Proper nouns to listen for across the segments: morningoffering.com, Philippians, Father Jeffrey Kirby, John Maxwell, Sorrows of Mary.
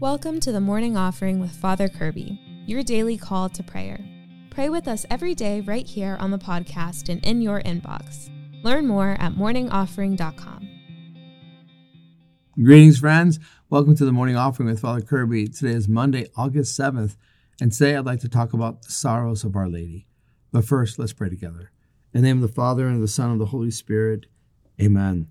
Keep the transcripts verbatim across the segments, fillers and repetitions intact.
Welcome to the Morning Offering with Father Kirby, your daily call to prayer. Pray with us every day right here on the podcast and in your inbox. Learn more at morning offering dot com. Greetings, friends. Welcome to the Morning Offering with Father Kirby. Today is Monday, August seventh, and today I'd like to talk about the sorrows of Our Lady. But first, let's pray together. In the name of the Father, and of the Son, and of the Holy Spirit, amen.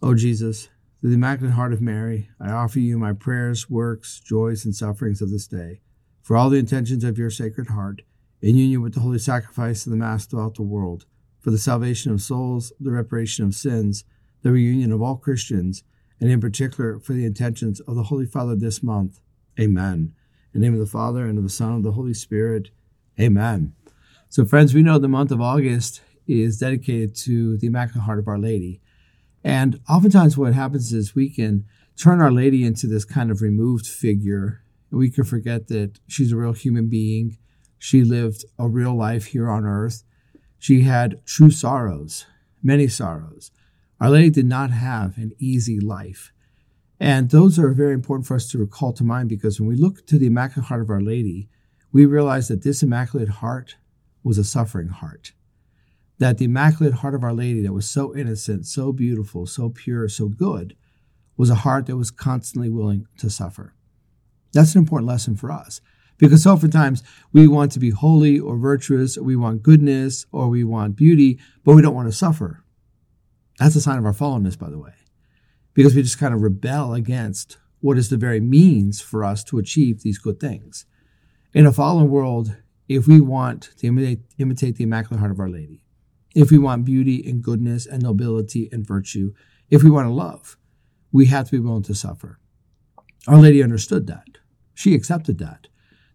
O Jesus, through the Immaculate Heart of Mary, I offer you my prayers, works, joys, and sufferings of this day, for all the intentions of your Sacred Heart, in union with the Holy Sacrifice of the Mass throughout the world, for the salvation of souls, the reparation of sins, the reunion of all Christians, and in particular for the intentions of the Holy Father this month. Amen. In the name of the Father, and of the Son, and of the Holy Spirit. Amen. So, friends, we know the month of August is dedicated to the Immaculate Heart of Our Lady. And oftentimes what happens is we can turn Our Lady into this kind of removed figure. We can forget that she's a real human being. She lived a real life here on earth. She had true sorrows, many sorrows. Our Lady did not have an easy life. And those are very important for us to recall to mind, because when we look to the Immaculate Heart of Our Lady, we realize that this Immaculate Heart was a suffering heart. That the Immaculate Heart of Our Lady, that was so innocent, so beautiful, so pure, so good, was a heart that was constantly willing to suffer. That's an important lesson for us, because oftentimes we want to be holy or virtuous, or we want goodness, or we want beauty, but we don't want to suffer. That's a sign of our fallenness, by the way, because we just kind of rebel against what is the very means for us to achieve these good things. In a fallen world, if we want to imitate, imitate the Immaculate Heart of Our Lady, if we want beauty and goodness and nobility and virtue, if we want to love, we have to be willing to suffer. Our Lady understood that. She accepted that.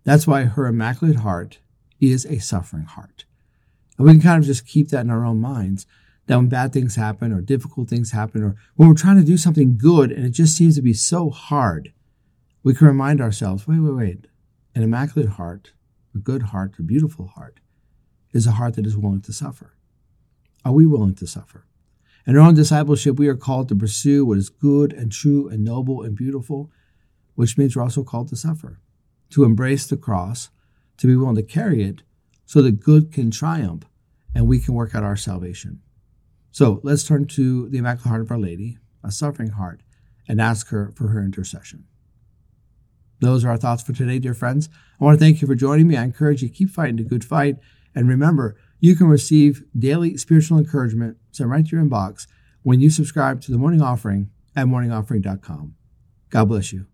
That's why her Immaculate Heart is a suffering heart. And we can kind of just keep that in our own minds, that when bad things happen or difficult things happen, or when we're trying to do something good and it just seems to be so hard, we can remind ourselves, wait, wait, wait, an Immaculate Heart, a good heart, a beautiful heart, is a heart that is willing to suffer. Are we willing to suffer? In our own discipleship, we are called to pursue what is good and true and noble and beautiful, which means we're also called to suffer, to embrace the cross, to be willing to carry it so that good can triumph and we can work out our salvation. So let's turn to the Immaculate Heart of Our Lady, a suffering heart, and ask her for her intercession. Those are our thoughts for today, dear friends. I want to thank you for joining me. I encourage you to keep fighting the good fight. And remember, you can receive daily spiritual encouragement sent right to your inbox when you subscribe to the Morning Offering at morning offering dot com. God bless you.